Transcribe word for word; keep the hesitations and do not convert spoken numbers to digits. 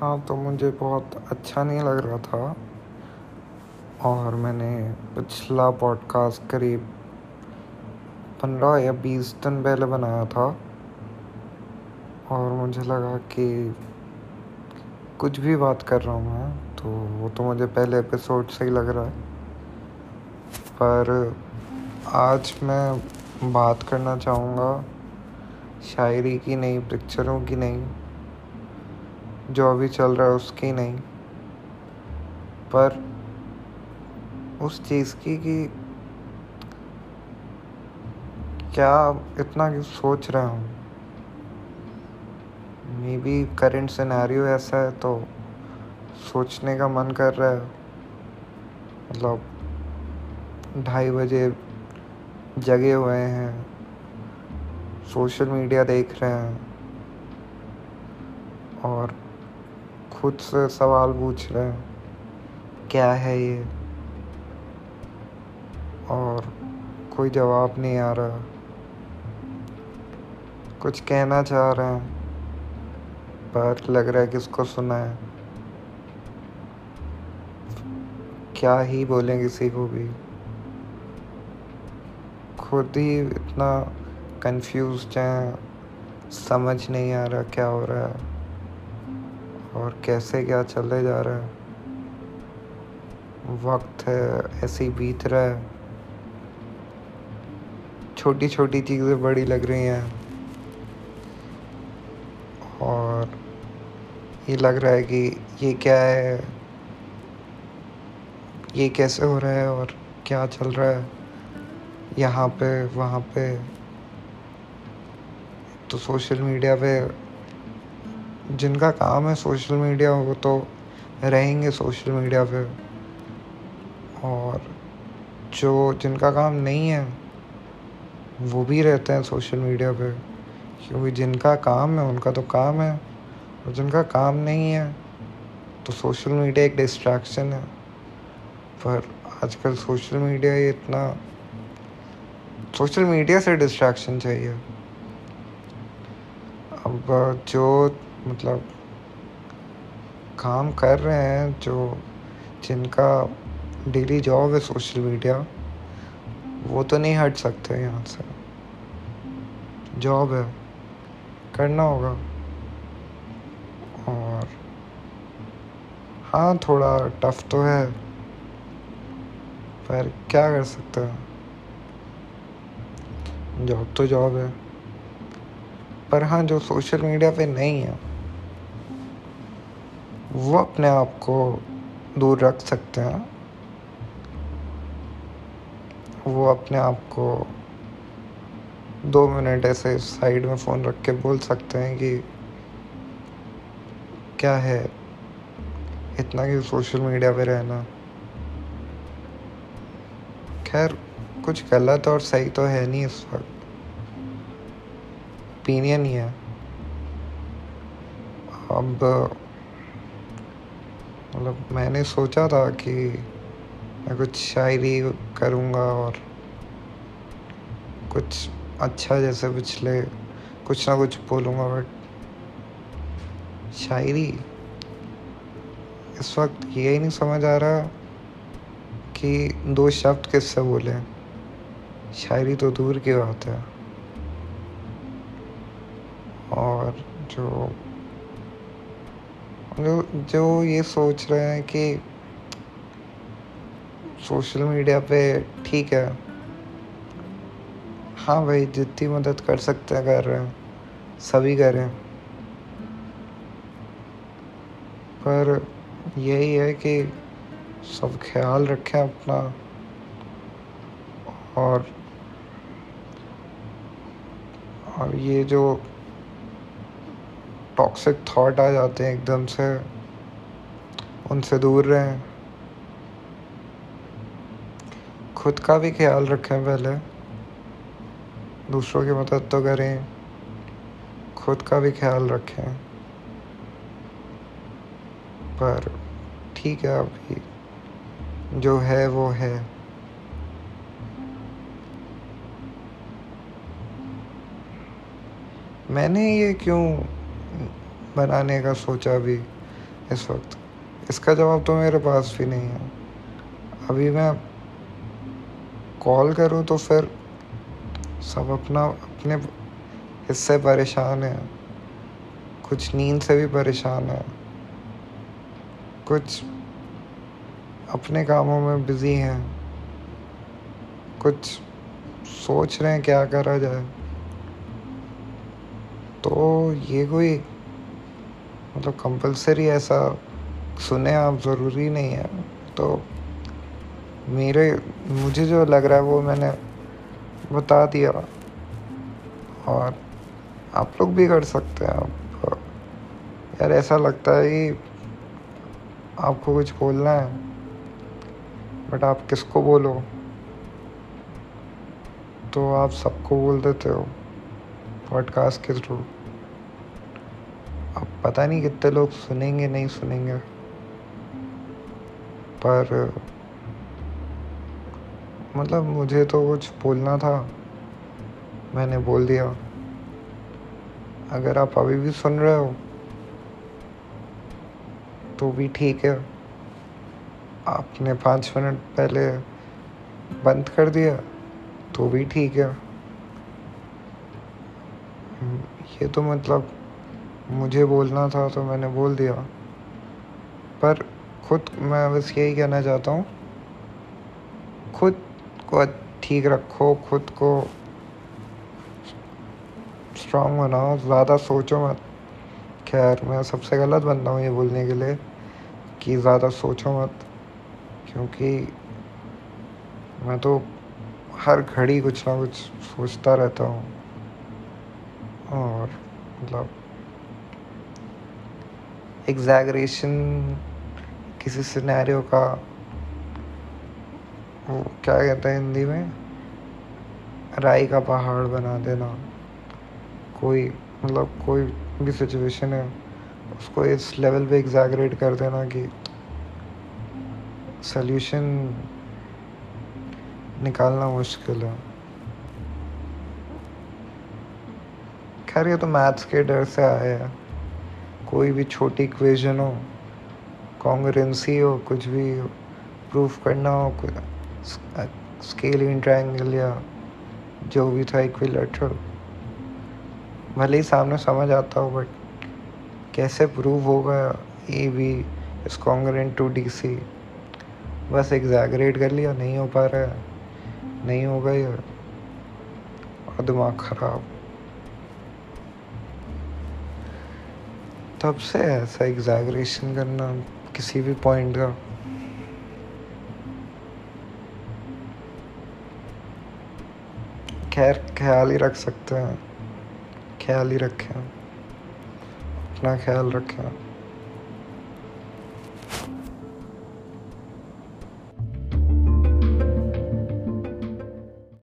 हाँ, तो मुझे बहुत अच्छा नहीं लग रहा था और मैंने पिछला पॉडकास्ट करीब पंद्रह या बीस दिन पहले बनाया था और मुझे लगा कि कुछ भी बात कर रहा हूँ मैं तो वो तो मुझे पहले एपिसोड से ही लग रहा है। पर आज मैं बात करना चाहूँगा शायरी की नहीं, पिक्चरों की नहीं, जो अभी चल रहा है उसकी नहीं, पर उस चीज़ की कि क्या इतना सोच रहा हूँ। मे बी करेंट सिनेरियो ऐसा है तो सोचने का मन कर रहा है, मतलब ढाई बजे जगे हुए हैं, सोशल मीडिया देख रहे हैं और खुद से सवाल पूछ रहे हैं क्या है ये, और कोई जवाब नहीं आ रहा, कुछ कहना चाह रहे हैं पर लग रहा है किसको सुना है, क्या ही बोलें किसी को भी, खुद ही इतना कंफ्यूज्ड हैं, समझ नहीं आ रहा क्या हो रहा है और कैसे क्या चले जा रहा है। वक्त है ऐसे ही बीत रहा है, छोटी छोटी चीज़ें बड़ी लग रही हैं और ये लग रहा है कि ये क्या है, ये कैसे हो रहा है और क्या चल रहा है यहाँ पे वहाँ पे। तो सोशल मीडिया पे जिनका काम है सोशल मीडिया वो तो रहेंगे सोशल मीडिया पे, और जो जिनका काम नहीं है वो भी रहते हैं सोशल मीडिया पे, क्योंकि जिनका काम है उनका तो काम है और जिनका काम नहीं है तो सोशल मीडिया एक डिस्ट्रैक्शन है। पर आजकल सोशल मीडिया ये इतना, सोशल मीडिया से डिस्ट्रैक्शन चाहिए। अब जो मतलब काम कर रहे हैं, जो जिनका डेली जॉब है सोशल मीडिया, वो तो नहीं हट सकते, यहाँ से जॉब है करना होगा। और हाँ, थोड़ा टफ तो है पर क्या कर सकते हैं, जॉब तो जॉब है। पर हाँ, जो सोशल मीडिया पे नहीं है वो अपने आप को दूर रख सकते हैं, वो अपने आप को दो मिनट ऐसे साइड में फ़ोन रख के बोल सकते हैं कि क्या है इतना कि सोशल मीडिया पे रहना। खैर, कुछ गलत और सही तो है नहीं, इस वक्त ओपिनियन ही है। अब मतलब मैंने सोचा था कि मैं कुछ शायरी करूँगा और कुछ अच्छा जैसे पिछले कुछ ना कुछ बोलूँगा, बट शायरी इस वक्त यही नहीं समझ आ रहा कि दो शब्द किससे बोलें, शायरी तो दूर की बात है। और जो जो ये सोच रहे हैं कि सोशल मीडिया पे ठीक है, हाँ भाई, जितनी मदद कर सकते हैं कर रहे हैं, सभी करें। पर यही है कि सब ख्याल रखें अपना और और ये जो टॉक्सिक थॉट आ जाते हैं एकदम से, उनसे दूर रहें। खुद का भी ख्याल रखें पहले, दूसरों की मदद तो करें, खुद का भी ख्याल रखें। पर ठीक है, अभी जो है वो है। मैंने ये क्यों बनाने का सोचा भी, इस वक्त इसका जवाब तो मेरे पास भी नहीं है। अभी मैं कॉल करूँ तो फिर सब अपना अपने इससे परेशान है, कुछ नींद से भी परेशान है, कुछ अपने कामों में बिजी हैं, कुछ सोच रहे हैं क्या करा जाए। तो ये कोई मतलब कंपलसरी ऐसा सुने आप ज़रूरी नहीं है। तो मेरे मुझे जो लग रहा है वो मैंने बता दिया, और आप लोग भी कर सकते हैं। आप यार ऐसा लगता है कि आपको कुछ बोलना है बट आप किसको बोलो, तो आप सबको बोल देते हो पॉडकास्ट के थ्रू। अब पता नहीं कितने लोग सुनेंगे नहीं सुनेंगे, पर मतलब मुझे तो कुछ बोलना था, मैंने बोल दिया। अगर आप अभी भी सुन रहे हो तो भी ठीक है, आपने पाँच मिनट पहले बंद कर दिया तो भी ठीक है। ये तो मतलब मुझे बोलना था तो मैंने बोल दिया, पर खुद मैं बस यही कहना चाहता हूँ, खुद को ठीक रखो, खुद को स्ट्रांग बनाओ, ज़्यादा सोचो मत। खैर मैं सबसे गलत बंदा हूँ ये बोलने के लिए कि ज़्यादा सोचो मत, क्योंकि मैं तो हर घड़ी कुछ ना कुछ सोचता रहता हूँ। और मतलब एग्जैगरेशन किसी सिनेरियो का, वो क्या कहते हैं हिंदी में, राई का पहाड़ बना देना। कोई मतलब कोई भी सिचुएशन है उसको इस लेवल पे एग्जैगरेट कर देना कि सल्यूशन निकालना मुश्किल है। खैर ये तो मैथ्स के डर से आया है। कोई भी छोटी इक्वेशन हो, कॉन्ग्रुएंसी हो, कुछ भी प्रूफ करना हो, स्केलिंग ट्रायंगल या जो भी था, इक्विलैटरल, भले ही सामने समझ आता हो बट कैसे प्रूव होगा A B is congruent to D C, बस एग्जैगरेट कर लिया, नहीं हो पा रहा है, नहीं होगा ये, और दिमाग ख़राब। तब से ऐसा एग्जैगरेशन करना किसी भी पॉइंट का। खैर ख्याल ही रख सकते हैं, ख्याल ही रखें, अपना ख्याल रखें।